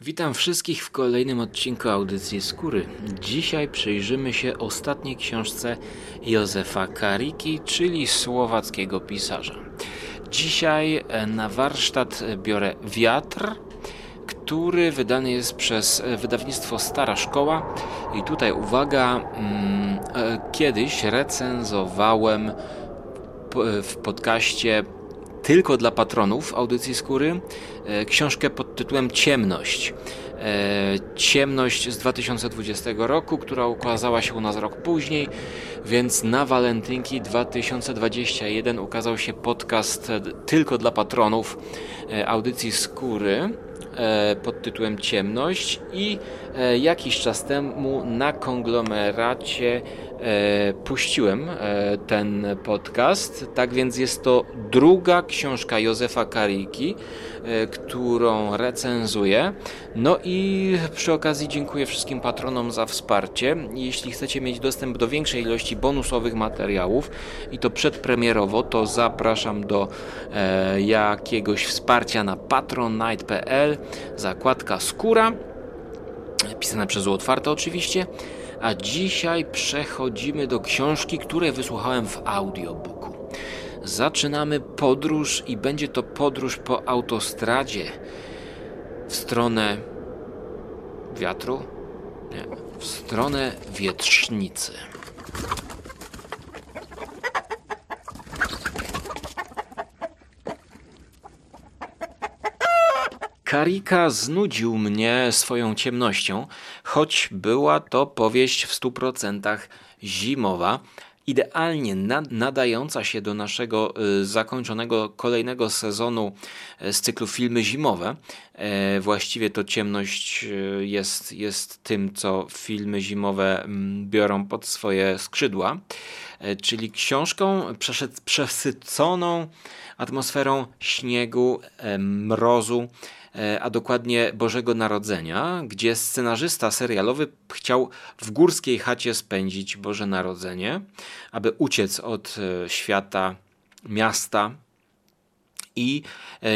Witam wszystkich w kolejnym odcinku Audycji Skóry. Dzisiaj przyjrzymy się ostatniej książce Józefa Kariki, czyli słowackiego pisarza. Dzisiaj na warsztat biorę Wiatr, który wydany jest przez wydawnictwo Stara Szkoła. I tutaj uwaga, kiedyś recenzowałem w podcaście tylko dla patronów Audycji Skóry książkę pod tytułem Ciemność. Ciemność z 2020 roku, która ukazała się u nas rok później, więc na walentynki 2021 ukazał się podcast tylko dla patronów Audycji Skóry pod tytułem Ciemność i jakiś czas temu na konglomeracie puściłem ten podcast. Tak więc jest to druga książka Józefa Kariki, którą recenzuję. No i przy okazji dziękuję wszystkim patronom za wsparcie. Jeśli chcecie mieć dostęp do większej ilości bonusowych materiałów i to przedpremierowo, to zapraszam do jakiegoś wsparcia na patronite.pl, zakładka skóra, pisana przez otwarte oczywiście. A dzisiaj przechodzimy do książki, której wysłuchałem w audiobooku. Zaczynamy podróż i będzie to podróż po autostradzie w stronę wiatru? Nie, w stronę wietrznicy. Karika znudził mnie swoją ciemnością, choć była to powieść w 100% zimowa, idealnie nadająca się do naszego zakończonego kolejnego sezonu z cyklu Filmy Zimowe. Właściwie to Ciemność jest tym, co filmy zimowe biorą pod swoje skrzydła, czyli książką przesyconą atmosferą śniegu, mrozu, a dokładnie Bożego Narodzenia, gdzie scenarzysta serialowy chciał w górskiej chacie spędzić Boże Narodzenie, aby uciec od świata miasta i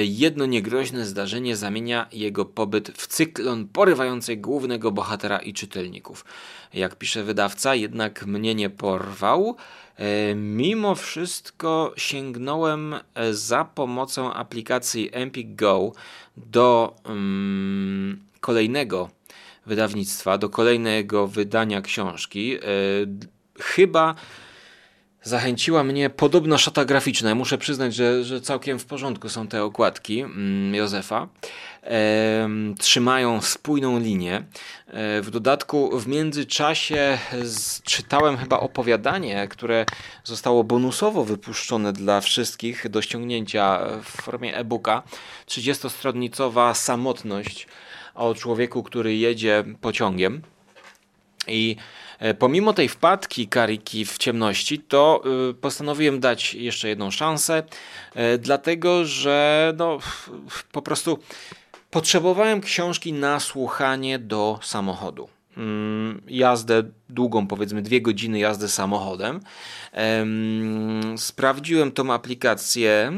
jedno niegroźne zdarzenie zamienia jego pobyt w cyklon porywający głównego bohatera i czytelników. Jak pisze wydawca, jednak mnie nie porwał. Mimo wszystko sięgnąłem za pomocą aplikacji Empik Go do kolejnego wydawnictwa, do kolejnego wydania książki. Chyba zachęciła mnie podobna szata graficzna. Muszę przyznać, że całkiem w porządku są te okładki Józefa. Trzymają spójną linię. W dodatku w międzyczasie czytałem chyba opowiadanie, które zostało bonusowo wypuszczone dla wszystkich do ściągnięcia w formie e-booka. 30-stronicowa Samotność o człowieku, który jedzie pociągiem. I pomimo tej wpadki Kariki w ciemności, to postanowiłem dać jeszcze jedną szansę, dlatego że no, po prostu potrzebowałem książki na słuchanie do samochodu. Jazdę długą, powiedzmy 2 godziny jazdy samochodem. Sprawdziłem tą aplikację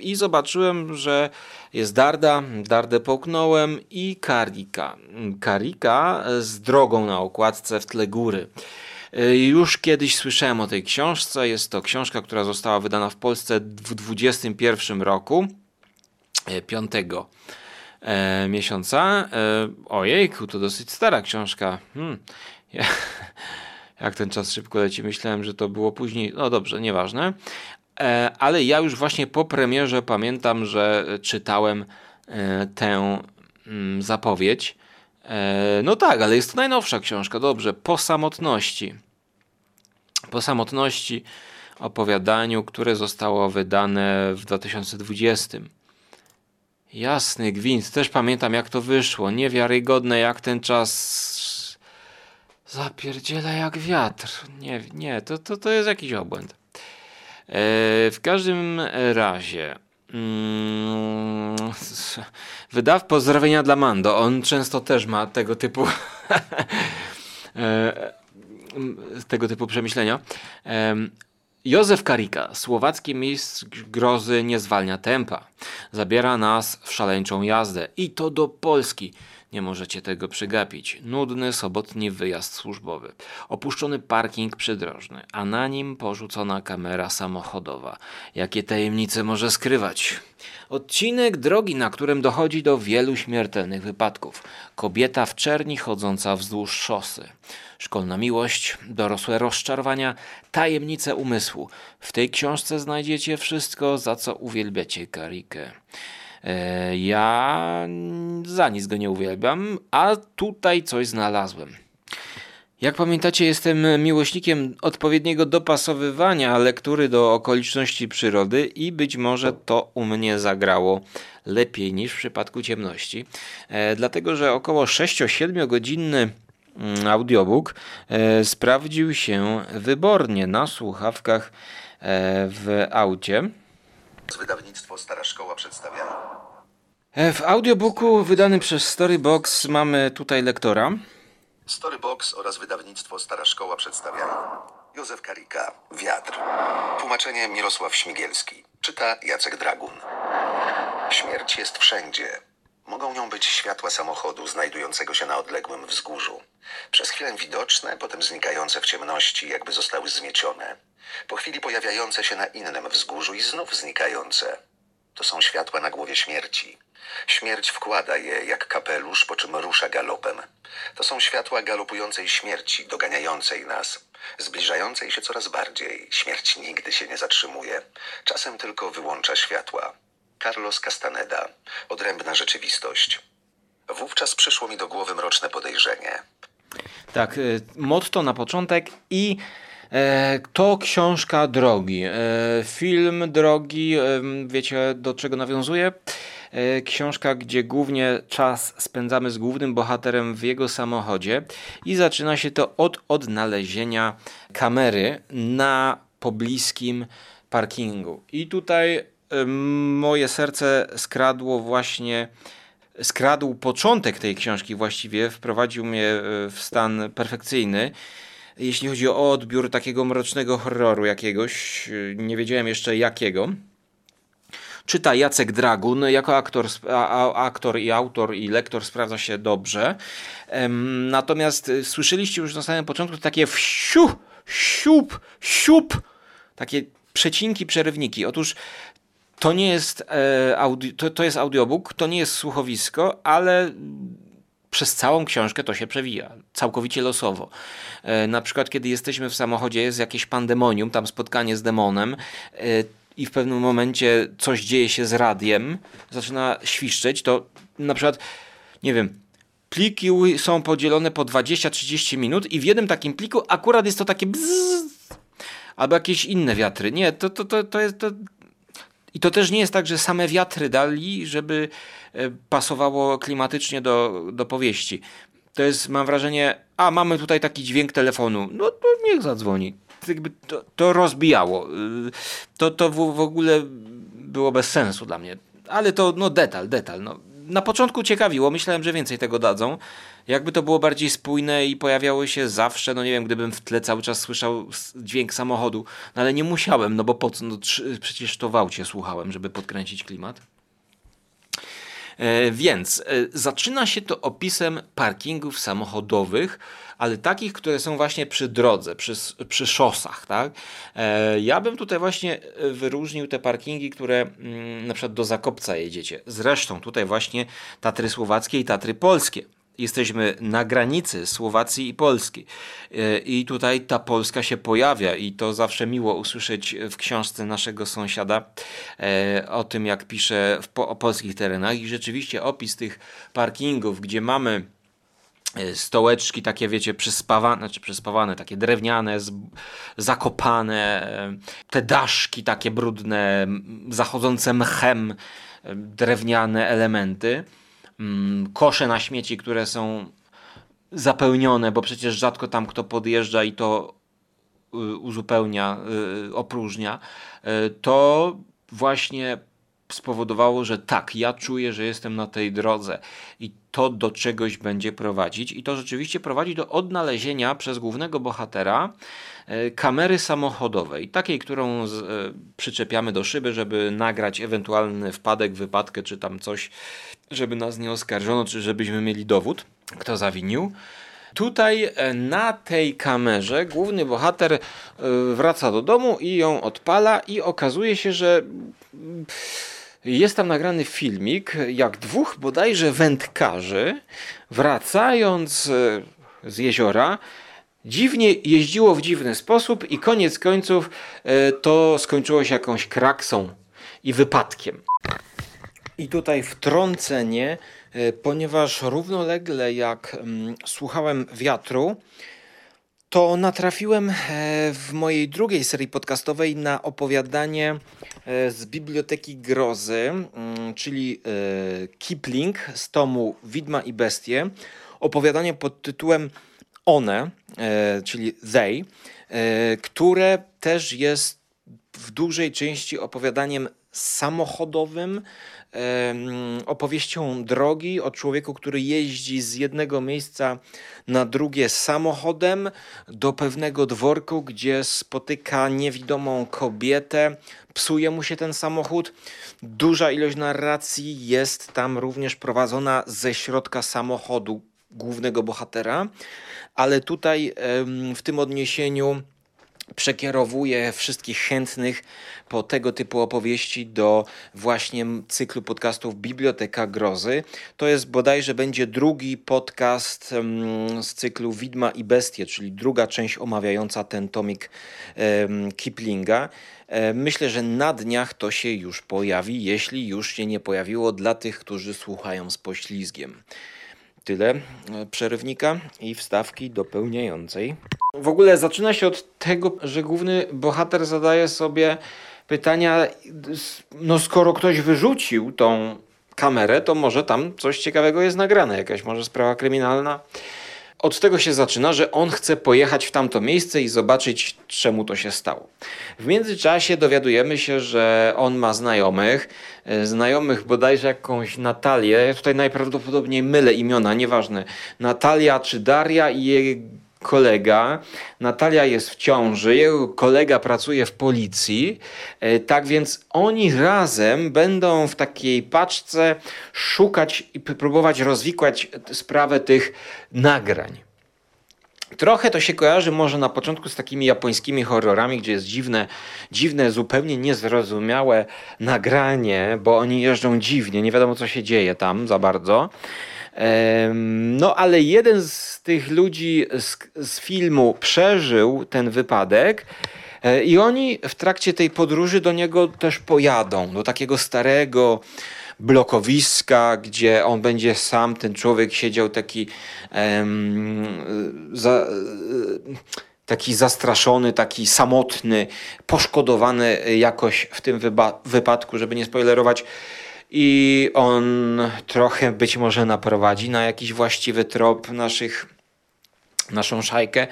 i zobaczyłem, że jest Darda, Dardę połknąłem i Karika. Karika z drogą na okładce w tle góry. Już kiedyś słyszałem o tej książce. Jest to książka, która została wydana w Polsce w 2021 roku, 5 miesiąca. Ojejku, to dosyć stara książka. Jak ten czas szybko leci. Myślałem, że to było później. No dobrze, nieważne. Ale ja już właśnie po premierze pamiętam, że czytałem tę zapowiedź. No tak, ale jest to najnowsza książka, dobrze, Po samotności. Po samotności, opowiadaniu, które zostało wydane w 2020. Jasny gwint, też pamiętam jak to wyszło, niewiarygodne jak ten czas zapierdziela jak wiatr. Nie, to jest jakiś obłęd. W każdym razie wydawca, pozdrowienia dla Mando, on często też ma tego typu przemyślenia. Józef Karika, słowacki mistrz grozy, nie zwalnia tempa, zabiera nas w szaleńczą jazdę i to do Polski, Nie możecie tego przegapić. Nudny, sobotni wyjazd służbowy. Opuszczony parking przydrożny, a na nim porzucona kamera samochodowa. Jakie tajemnice może skrywać? Odcinek drogi, na którym dochodzi do wielu śmiertelnych wypadków. Kobieta w czerni chodząca wzdłuż szosy. Szkolna miłość, dorosłe rozczarowania, tajemnice umysłu. W tej książce znajdziecie wszystko, za co uwielbiacie Karikę. Ja za nic go nie uwielbiam, a tutaj coś znalazłem. Jak pamiętacie, jestem miłośnikiem odpowiedniego dopasowywania lektury do okoliczności przyrody i być może to u mnie zagrało lepiej niż w przypadku Ciemności. Dlatego, że około 6-7 godzinny audiobook sprawdził się wybornie na słuchawkach w aucie. Wydawnictwo Stara Szkoła przedstawia. W audiobooku wydanym przez Storybox mamy tutaj lektora. Storybox oraz wydawnictwo Stara Szkoła przedstawia. Józef Karika, Wiatr. Tłumaczenie Mirosław Śmigielski. Czyta Jacek Dragun. Śmierć jest wszędzie. Mogą nią być światła samochodu znajdującego się na odległym wzgórzu. Przez chwilę widoczne, potem znikające w ciemności, jakby zostały zmiecione. Po chwili pojawiające się na innym wzgórzu i znów znikające. To są światła na głowie śmierci. Śmierć wkłada je jak kapelusz, po czym rusza galopem. To są światła galopującej śmierci, doganiającej nas. Zbliżającej się coraz bardziej. Śmierć nigdy się nie zatrzymuje. Czasem tylko wyłącza światła. Carlos Castaneda. Odrębna rzeczywistość. Wówczas przyszło mi do głowy mroczne podejrzenie. Tak, motto na początek i... To książka drogi, film drogi, wiecie do czego nawiązuje? Książka, gdzie głównie czas spędzamy z głównym bohaterem w jego samochodzie i zaczyna się to od odnalezienia kamery na pobliskim parkingu. I tutaj moje serce skradł początek tej książki właściwie, wprowadził mnie w stan perfekcyjny. Jeśli chodzi o odbiór takiego mrocznego horroru jakiegoś, nie wiedziałem jeszcze jakiego. Czyta Jacek Dragun, jako aktor i autor i lektor sprawdza się dobrze. Natomiast słyszeliście już na samym początku takie siup, takie przecinki, przerywniki. Otóż to nie jest to jest audiobook, to nie jest słuchowisko, ale... Przez całą książkę to się przewija, całkowicie losowo. Na przykład, kiedy jesteśmy w samochodzie, jest jakieś pandemonium, tam spotkanie z demonem i w pewnym momencie coś dzieje się z radiem, zaczyna świszczeć, to na przykład, nie wiem, pliki są podzielone po 20-30 minut i w jednym takim pliku akurat jest to takie bzzz, albo jakieś inne wiatry. Nie, to jest... To... I to też nie jest tak, że same wiatry dali, żeby pasowało klimatycznie do powieści. To jest, mam wrażenie, mamy tutaj taki dźwięk telefonu, no to niech zadzwoni. To rozbijało. To w ogóle było bez sensu dla mnie. Ale to detal. No. Na początku ciekawiło, myślałem, że więcej tego dadzą. Jakby to było bardziej spójne i pojawiało się zawsze, no nie wiem, gdybym w tle cały czas słyszał dźwięk samochodu, no ale nie musiałem, no bo po co, no, przecież to w aucie słuchałem, żeby podkręcić klimat. Więc zaczyna się to opisem parkingów samochodowych, ale takich, które są właśnie przy drodze, przy szosach, tak? Ja bym tutaj właśnie wyróżnił te parkingi, które na przykład do Zakopca jedziecie. Zresztą tutaj właśnie Tatry Słowackie i Tatry Polskie. Jesteśmy na granicy Słowacji i Polski. I tutaj ta Polska się pojawia i to zawsze miło usłyszeć w książce naszego sąsiada o tym, jak pisze o polskich terenach. I rzeczywiście opis tych parkingów, gdzie mamy stołeczki takie, wiecie, przyspawane, takie drewniane, zakopane, te daszki takie brudne, zachodzące mchem, drewniane elementy. Kosze na śmieci, które są zapełnione, bo przecież rzadko tam kto podjeżdża i to uzupełnia, opróżnia, to właśnie spowodowało, że tak, ja czuję, że jestem na tej drodze i to do czegoś będzie prowadzić. I to rzeczywiście prowadzi do odnalezienia przez głównego bohatera kamery samochodowej, takiej, którą przyczepiamy do szyby, żeby nagrać ewentualny wpadek, wypadkę czy tam coś, żeby nas nie oskarżono, czy żebyśmy mieli dowód, kto zawinił. Tutaj na tej kamerze główny bohater wraca do domu i ją odpala i okazuje się, że jest tam nagrany filmik, jak dwóch bodajże wędkarzy, wracając z jeziora, dziwnie jeździło w dziwny sposób i koniec końców to skończyło się jakąś kraksą i wypadkiem. I tutaj wtrącenie, ponieważ równolegle jak słuchałem Wiatru, to natrafiłem w mojej drugiej serii podcastowej na opowiadanie z Biblioteki Grozy, czyli Kipling z tomu Widma i Bestie. Opowiadanie pod tytułem One, czyli They, które też jest w dużej części opowiadaniem samochodowym, opowieścią drogi o człowieku, który jeździ z jednego miejsca na drugie samochodem do pewnego dworku, gdzie spotyka niewidomą kobietę, psuje mu się ten samochód. Duża ilość narracji jest tam również prowadzona ze środka samochodu głównego bohatera, ale tutaj w tym odniesieniu przekierowuję wszystkich chętnych po tego typu opowieści do właśnie cyklu podcastów Biblioteka Grozy. To jest bodajże będzie drugi podcast z cyklu Widma i Bestie, czyli druga część omawiająca ten tomik Kiplinga. Myślę, że na dniach to się już pojawi, jeśli już się nie pojawiło dla tych, którzy słuchają z poślizgiem. Tyle przerywnika i wstawki dopełniającej. W ogóle zaczyna się od tego, że główny bohater zadaje sobie pytania, no skoro ktoś wyrzucił tą kamerę, to może tam coś ciekawego jest nagrane, jakaś może sprawa kryminalna. Od tego się zaczyna, że on chce pojechać w tamto miejsce i zobaczyć, czemu to się stało. W międzyczasie dowiadujemy się, że on ma znajomych bodajże jakąś Natalię, ja tutaj najprawdopodobniej mylę imiona, nieważne, Natalia czy Daria i jej kolega. Natalia jest w ciąży, jego kolega pracuje w policji, tak więc oni razem będą w takiej paczce szukać i próbować rozwikłać sprawę tych nagrań. Trochę to się kojarzy może na początku z takimi japońskimi horrorami, gdzie jest dziwne, zupełnie niezrozumiałe nagranie, bo oni jeżdżą dziwnie, nie wiadomo co się dzieje tam za bardzo. No ale jeden z tych ludzi z filmu przeżył ten wypadek i oni w trakcie tej podróży do niego też pojadą, do takiego starego blokowiska, gdzie on będzie sam, ten człowiek siedział taki zastraszony, taki samotny, poszkodowany jakoś w tym wypadku, żeby nie spoilerować. I on trochę być może naprowadzi na jakiś właściwy trop naszą szajkę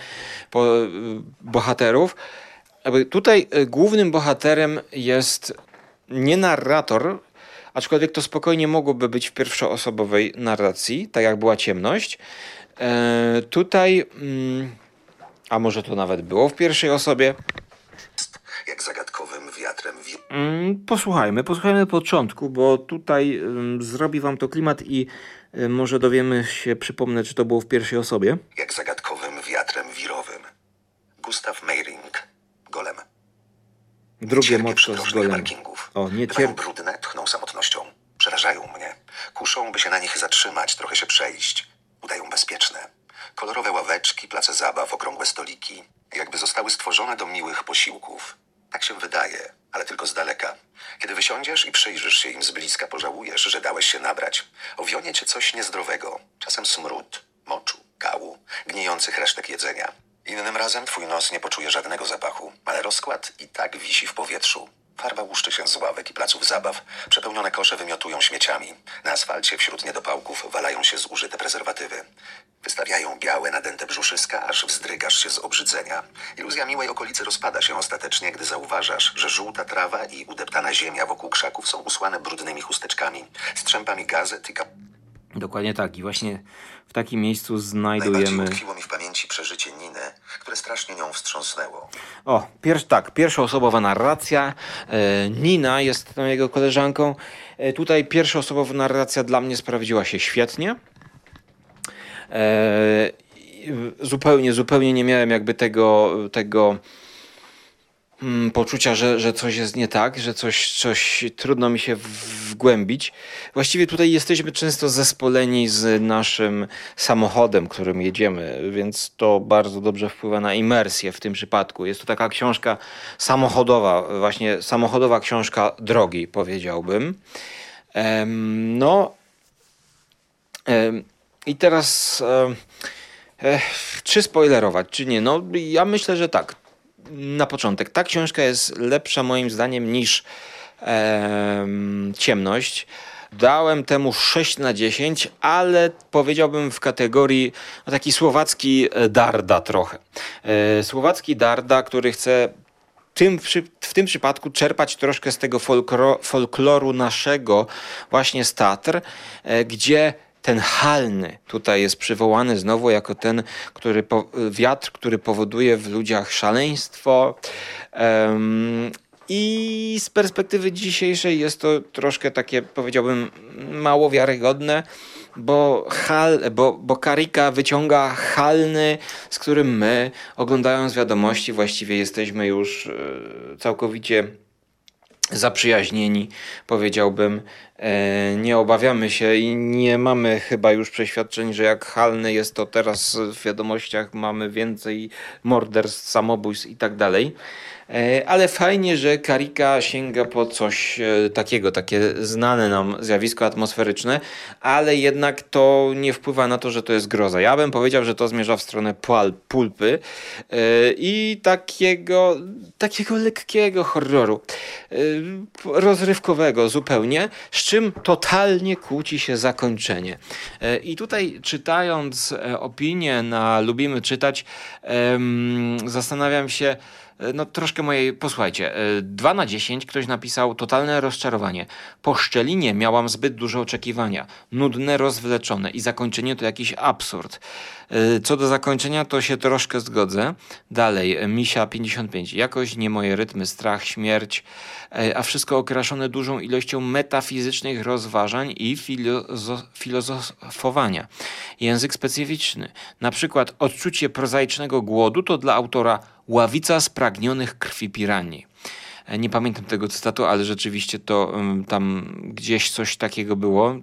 bohaterów. Tutaj głównym bohaterem jest nie narrator, aczkolwiek to spokojnie mogłoby być w pierwszoosobowej narracji, tak jak była Ciemność. Tutaj, a może to nawet było w pierwszej osobie. Jak zagadkowym wiatrem. Posłuchajmy początku, bo tutaj zrobi wam to klimat i może dowiemy się, przypomnę, czy to było w pierwszej osobie. Jak zagadkowym wiatrem wirowym. Gustaw Meyrink. Golem. Drugie motto z Golem. O, nie cierpię. Brudne, tchną samotnością. Przerażają mnie. Kuszą, by się na nich zatrzymać, trochę się przejść. Udają bezpieczne. Kolorowe ławeczki, place zabaw, okrągłe stoliki. Jakby zostały stworzone do miłych posiłków. Tak się wydaje, ale tylko z daleka. Kiedy wysiądziesz i przyjrzysz się im z bliska, pożałujesz, że dałeś się nabrać. Owionie cię coś niezdrowego. Czasem smród, moczu, gału, gnijących resztek jedzenia. Innym razem twój nos nie poczuje żadnego zapachu, ale rozkład i tak wisi w powietrzu. Farba łuszczy się z ławek i placów zabaw. Przepełnione kosze wymiotują śmieciami. Na asfalcie wśród niedopałków walają się zużyte prezerwatywy. Wystawiają białe, nadęte brzuszy towarzyska, aż wzdrygasz się z obrzydzenia. Iluzja miłej okolicy rozpada się ostatecznie, gdy zauważasz, że żółta trawa i udeptana ziemia wokół krzaków są usłane brudnymi chusteczkami, strzępami gazet i Dokładnie tak. I właśnie w takim miejscu znajdujemy... Najbardziej utkwiło mi w pamięci przeżycie Niny, które strasznie nią wstrząsnęło. O, pierwszoosobowa narracja. Nina jest tą jego koleżanką. Tutaj pierwszoosobowa narracja dla mnie sprawdziła się świetnie. Zupełnie nie miałem jakby tego poczucia, że coś jest nie tak, że coś trudno mi się wgłębić. Właściwie tutaj jesteśmy często zespoleni z naszym samochodem, którym jedziemy, więc to bardzo dobrze wpływa na imersję w tym przypadku. Jest to taka książka samochodowa, właśnie samochodowa książka drogi, powiedziałbym. I teraz czy spoilerować, czy nie? No, ja myślę, że tak. Na początek. Ta książka jest lepsza moim zdaniem niż Ciemność. Dałem temu 6 na 10, ale powiedziałbym w kategorii taki słowacki Darda trochę. Słowacki Darda, który chce w tym przypadku czerpać troszkę z tego folkloru naszego właśnie z Tatr, gdzie ten halny tutaj jest przywołany znowu jako ten, wiatr, który powoduje w ludziach szaleństwo. I z perspektywy dzisiejszej jest to troszkę takie, powiedziałbym, mało wiarygodne, bo Karika wyciąga halny, z którym my, oglądając wiadomości, właściwie jesteśmy już całkowicie zaprzyjaźnieni, powiedziałbym. Nie obawiamy się i nie mamy chyba już przeświadczeń, że jak halny jest, to teraz w wiadomościach mamy więcej morderstw, samobójstw i tak dalej. Ale fajnie, że Karika sięga po coś takiego, takie znane nam zjawisko atmosferyczne, ale jednak to nie wpływa na to, że to jest groza. Ja bym powiedział, że to zmierza w stronę pulpy i takiego lekkiego horroru, rozrywkowego zupełnie, z czym totalnie kłóci się zakończenie. I tutaj, czytając opinię na Lubimy Czytać, zastanawiam się, no troszkę mojej, posłuchajcie, 2 na 10 ktoś napisał: totalne rozczarowanie. Po szczelinie miałam zbyt duże oczekiwania. Nudne, rozwleczone i zakończenie to jakiś absurd. Co do zakończenia to się troszkę zgodzę. Dalej, Misia 55. Jakoś nie moje rytmy, strach, śmierć, a wszystko okraszone dużą ilością metafizycznych rozważań i filozofowania. Język specyficzny. Na przykład odczucie prozaicznego głodu to dla autora ławica spragnionych krwi piranii. Nie pamiętam tego cytatu, ale rzeczywiście to tam gdzieś coś takiego było.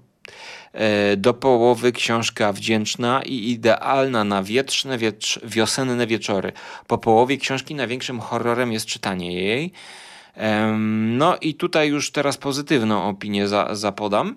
Do połowy książka wdzięczna i idealna na wietrzne, wiosenne wieczory. Po połowie książki największym horrorem jest czytanie jej. No i tutaj już teraz pozytywną opinię zapodam.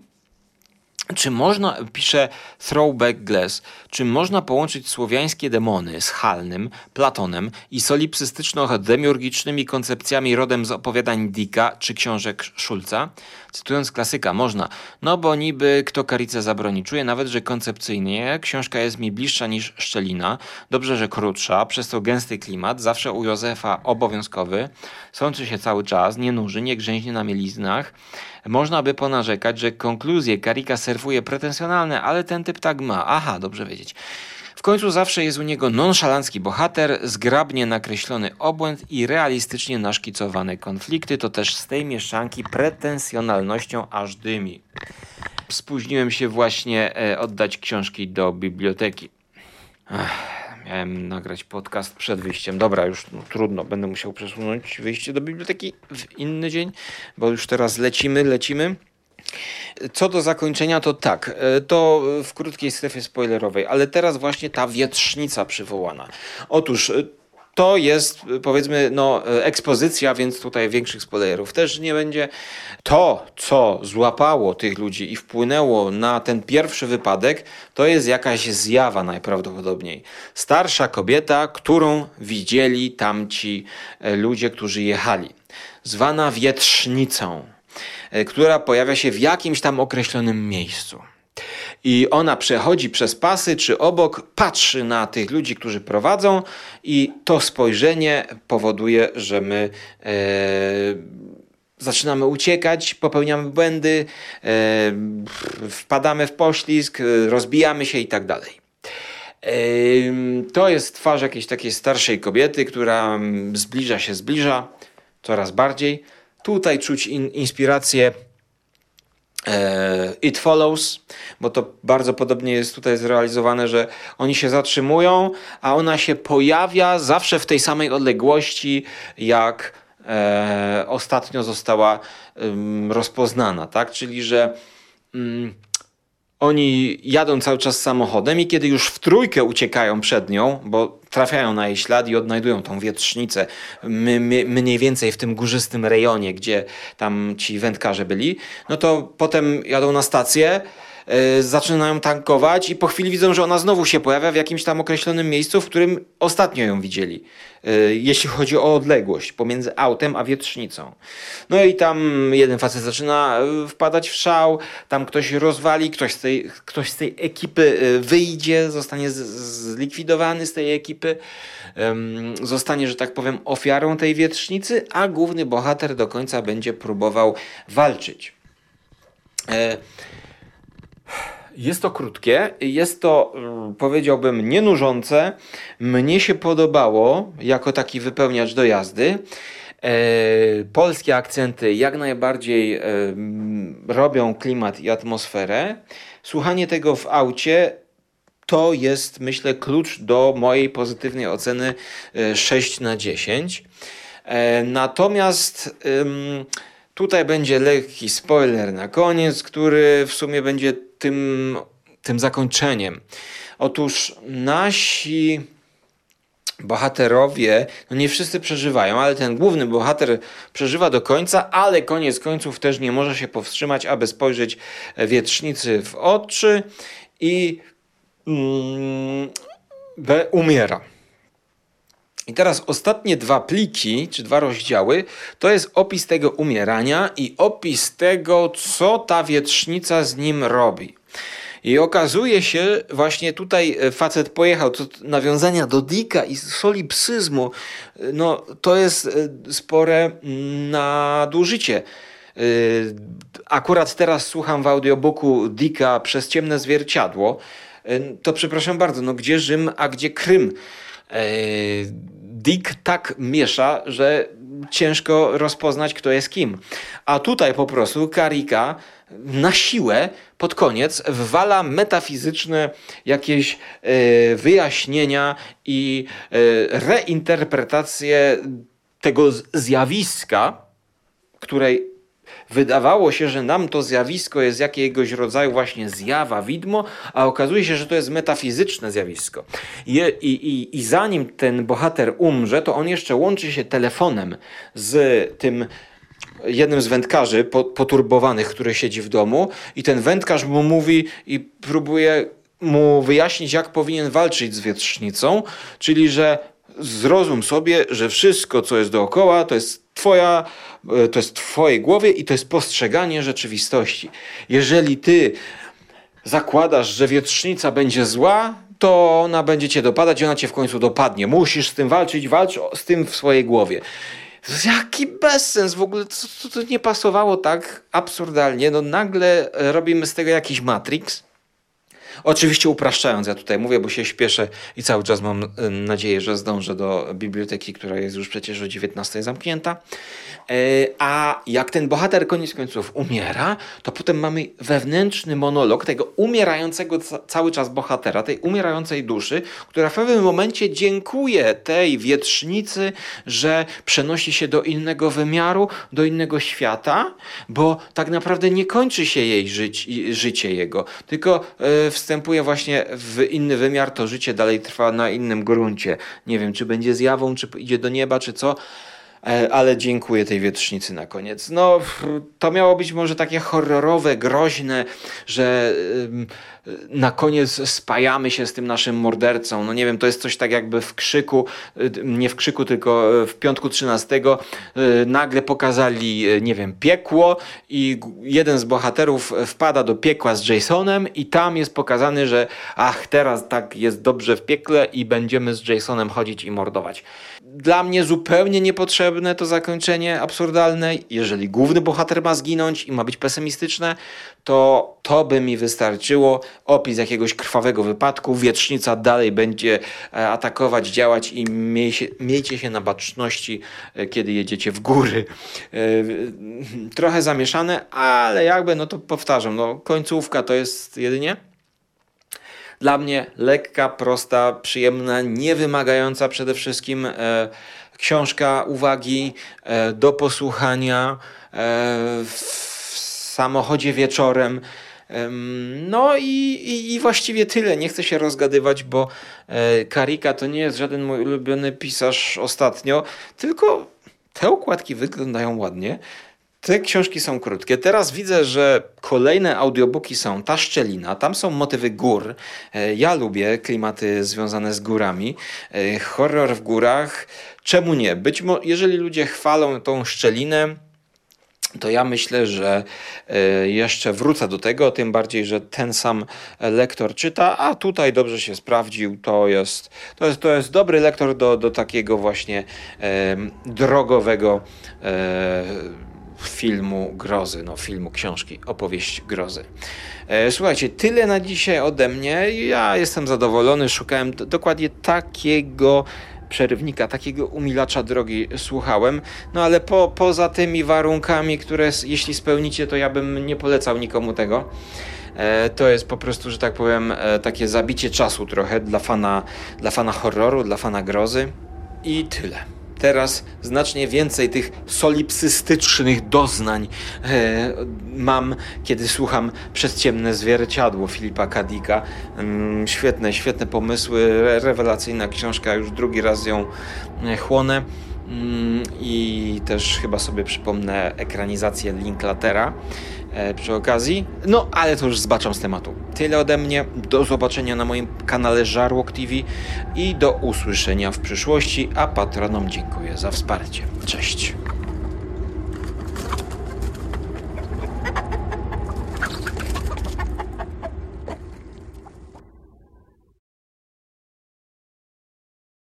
Czy można, pisze Throwback Glass, czy można połączyć słowiańskie demony z Halnym, Platonem i solipsystyczno-demiurgicznymi koncepcjami rodem z opowiadań Dicka czy książek Schulza? Cytując klasyka, można. No bo niby kto Karice zabroni. Czuję nawet, że koncepcyjnie książka jest mi bliższa niż Szczelina. Dobrze, że krótsza, przez to gęsty klimat, zawsze u Józefa obowiązkowy. Sączy się cały czas, nie nuży, nie grzęźnie na mieliznach. Można by ponarzekać, że konkluzje Karika serwuje pretensjonalne, ale ten typ tak ma. Aha, dobrze wiedzieć. W końcu zawsze jest u niego nonszalancki bohater, zgrabnie nakreślony obłęd i realistycznie naszkicowane konflikty. To też z tej mieszanki pretensjonalnością aż dymi. Spóźniłem się właśnie oddać książki do biblioteki. Miałem nagrać podcast przed wyjściem. Dobra, już trudno. Będę musiał przesunąć wyjście do biblioteki w inny dzień, bo już teraz lecimy. Co do zakończenia to tak, to w krótkiej strefie spoilerowej, ale teraz właśnie ta wietrznica przywołana. Otóż to jest, powiedzmy, no, ekspozycja, więc tutaj większych spoilerów też nie będzie. To, co złapało tych ludzi i wpłynęło na ten pierwszy wypadek, to jest jakaś zjawa najprawdopodobniej. Starsza kobieta, którą widzieli tamci ludzie, którzy jechali, zwana wietrznicą, która pojawia się w jakimś tam określonym miejscu. i ona przechodzi przez pasy czy obok, patrzy na tych ludzi, którzy prowadzą, i to spojrzenie powoduje, że my zaczynamy uciekać, popełniamy błędy, wpadamy w poślizg, rozbijamy się i tak dalej. To jest twarz jakiejś takiej starszej kobiety, która zbliża się coraz bardziej. Tutaj czuć inspirację It Follows, bo to bardzo podobnie jest tutaj zrealizowane, że oni się zatrzymują, a ona się pojawia zawsze w tej samej odległości, jak ostatnio została rozpoznana, tak? Czyli że oni jadą cały czas samochodem i kiedy już w trójkę uciekają przed nią, bo trafiają na jej ślad i odnajdują tą wietrznicę mniej więcej w tym górzystym rejonie, gdzie tam ci wędkarze byli, no to potem jadą na stację, zaczynają tankować i po chwili widzą, że ona znowu się pojawia w jakimś tam określonym miejscu, w którym ostatnio ją widzieli, jeśli chodzi o odległość pomiędzy autem a wietrznicą. No i tam jeden facet zaczyna wpadać w szał, tam ktoś rozwali, ktoś z tej ekipy wyjdzie, zostanie zlikwidowany z tej ekipy, zostanie, że tak powiem, ofiarą tej wietrznicy, a główny bohater do końca będzie próbował walczyć. Jest to krótkie, jest to, powiedziałbym, nienużące. Mnie się podobało jako taki wypełniacz do jazdy. Polskie akcenty jak najbardziej robią klimat i atmosferę. Słuchanie tego w aucie to jest, myślę, klucz do mojej pozytywnej oceny 6 na 10. Natomiast tutaj będzie lekki spoiler na koniec, który w sumie będzie tym zakończeniem. Otóż nasi bohaterowie, no nie wszyscy przeżywają, ale ten główny bohater przeżywa do końca, ale koniec końców też nie może się powstrzymać, aby spojrzeć wietrznicy w oczy i umiera. I teraz ostatnie dwa pliki, czy dwa rozdziały, to jest opis tego umierania i opis tego, co ta wietrznica z nim robi. I okazuje się, właśnie tutaj facet pojechał, to nawiązania do Dicka i solipsyzmu, no to jest spore nadużycie. Akurat teraz słucham w audiobooku Dicka Przez Ciemne Zwierciadło. To przepraszam bardzo, no gdzie Rzym, a gdzie Krym? Dick tak miesza, że ciężko rozpoznać, kto jest kim. A tutaj po prostu Karika na siłę pod koniec wwala metafizyczne jakieś wyjaśnienia i reinterpretacje tego zjawiska, której wydawało się, że nam to zjawisko jest jakiegoś rodzaju właśnie zjawa, widmo, a okazuje się, że to jest metafizyczne zjawisko. I zanim ten bohater umrze, to on jeszcze łączy się telefonem z tym jednym z wędkarzy poturbowanych, który siedzi w domu, i ten wędkarz mu mówi i próbuje mu wyjaśnić, jak powinien walczyć z wietrznicą, czyli że zrozum sobie, że wszystko, co jest dookoła, to jest w twojej głowie i to jest postrzeganie rzeczywistości. Jeżeli ty zakładasz, że wietrznica będzie zła, to ona będzie cię dopadać i ona cię w końcu dopadnie. Musisz z tym walczyć, walcz z tym w swojej głowie. Jaki bezsens w ogóle, to nie pasowało tak absurdalnie. No nagle robimy z tego jakiś Matrix. Oczywiście upraszczając, ja tutaj mówię, bo się śpieszę i cały czas mam nadzieję, że zdążę do biblioteki, która jest już przecież o 19 zamknięta. A jak ten bohater koniec końców umiera, to potem mamy wewnętrzny monolog tego umierającego cały czas bohatera, tej umierającej duszy, która w pewnym momencie dziękuje tej wietrznicy, że przenosi się do innego wymiaru, do innego świata, bo tak naprawdę nie kończy się jej życie jego, tylko wstępuje właśnie w inny wymiar, to życie dalej trwa na innym gruncie. Nie wiem, czy będzie zjawą, czy idzie do nieba, czy co. ale dziękuję tej wietrznicy na koniec. No, to miało być może takie horrorowe, groźne, że na koniec spajamy się z tym naszym mordercą. No nie wiem, to jest coś tak jakby w Krzyku, nie w Krzyku, tylko w Piątku 13 nagle pokazali, nie wiem, piekło i jeden z bohaterów wpada do piekła z Jasonem i tam jest pokazany, że ach, teraz tak jest dobrze w piekle i będziemy z Jasonem chodzić i mordować. Dla mnie zupełnie niepotrzebne to zakończenie absurdalne. Jeżeli główny bohater ma zginąć i ma być pesymistyczne, to by mi wystarczyło. Opis jakiegoś krwawego wypadku, wietrznica dalej będzie atakować, działać i miejcie się na baczności, kiedy jedziecie w góry. Trochę zamieszane, ale jakby, no to powtarzam, no, końcówka to jest jedynie dla mnie lekka, prosta, przyjemna, niewymagająca przede wszystkim książka uwagi do posłuchania w samochodzie wieczorem. No i właściwie tyle. Nie chcę się rozgadywać, bo Karika to nie jest żaden mój ulubiony pisarz ostatnio, tylko te układki wyglądają ładnie. Te książki są krótkie. Teraz widzę, że kolejne audiobooki są Ta Szczelina, tam są motywy gór. Ja lubię klimaty związane z górami. Horror w górach. Czemu nie? Jeżeli ludzie chwalą tą Szczelinę, to ja myślę, że jeszcze wrócę do tego, tym bardziej, że ten sam lektor czyta, a tutaj dobrze się sprawdził, to jest dobry lektor do takiego właśnie drogowego filmu grozy, no filmu książki, opowieść grozy. Słuchajcie, tyle na dzisiaj ode mnie. Ja jestem zadowolony, szukałem dokładnie takiego przerywnika, takiego umilacza drogi słuchałem, no ale poza tymi warunkami, które jeśli spełnicie, to ja bym nie polecał nikomu tego. To jest po prostu, że tak powiem, takie zabicie czasu trochę dla fana horroru, dla fana grozy i tyle. Teraz znacznie więcej tych solipsystycznych doznań mam, kiedy słucham Przez Ciemne Zwierciadło Filipa Kadika. Świetne pomysły, rewelacyjna książka, już drugi raz ją chłonę. I też chyba sobie przypomnę ekranizację Linklatera przy okazji. No, ale to już zbaczam z tematu. Tyle ode mnie. Do zobaczenia na moim kanale Żarłok TV i do usłyszenia w przyszłości, a patronom dziękuję za wsparcie. Cześć!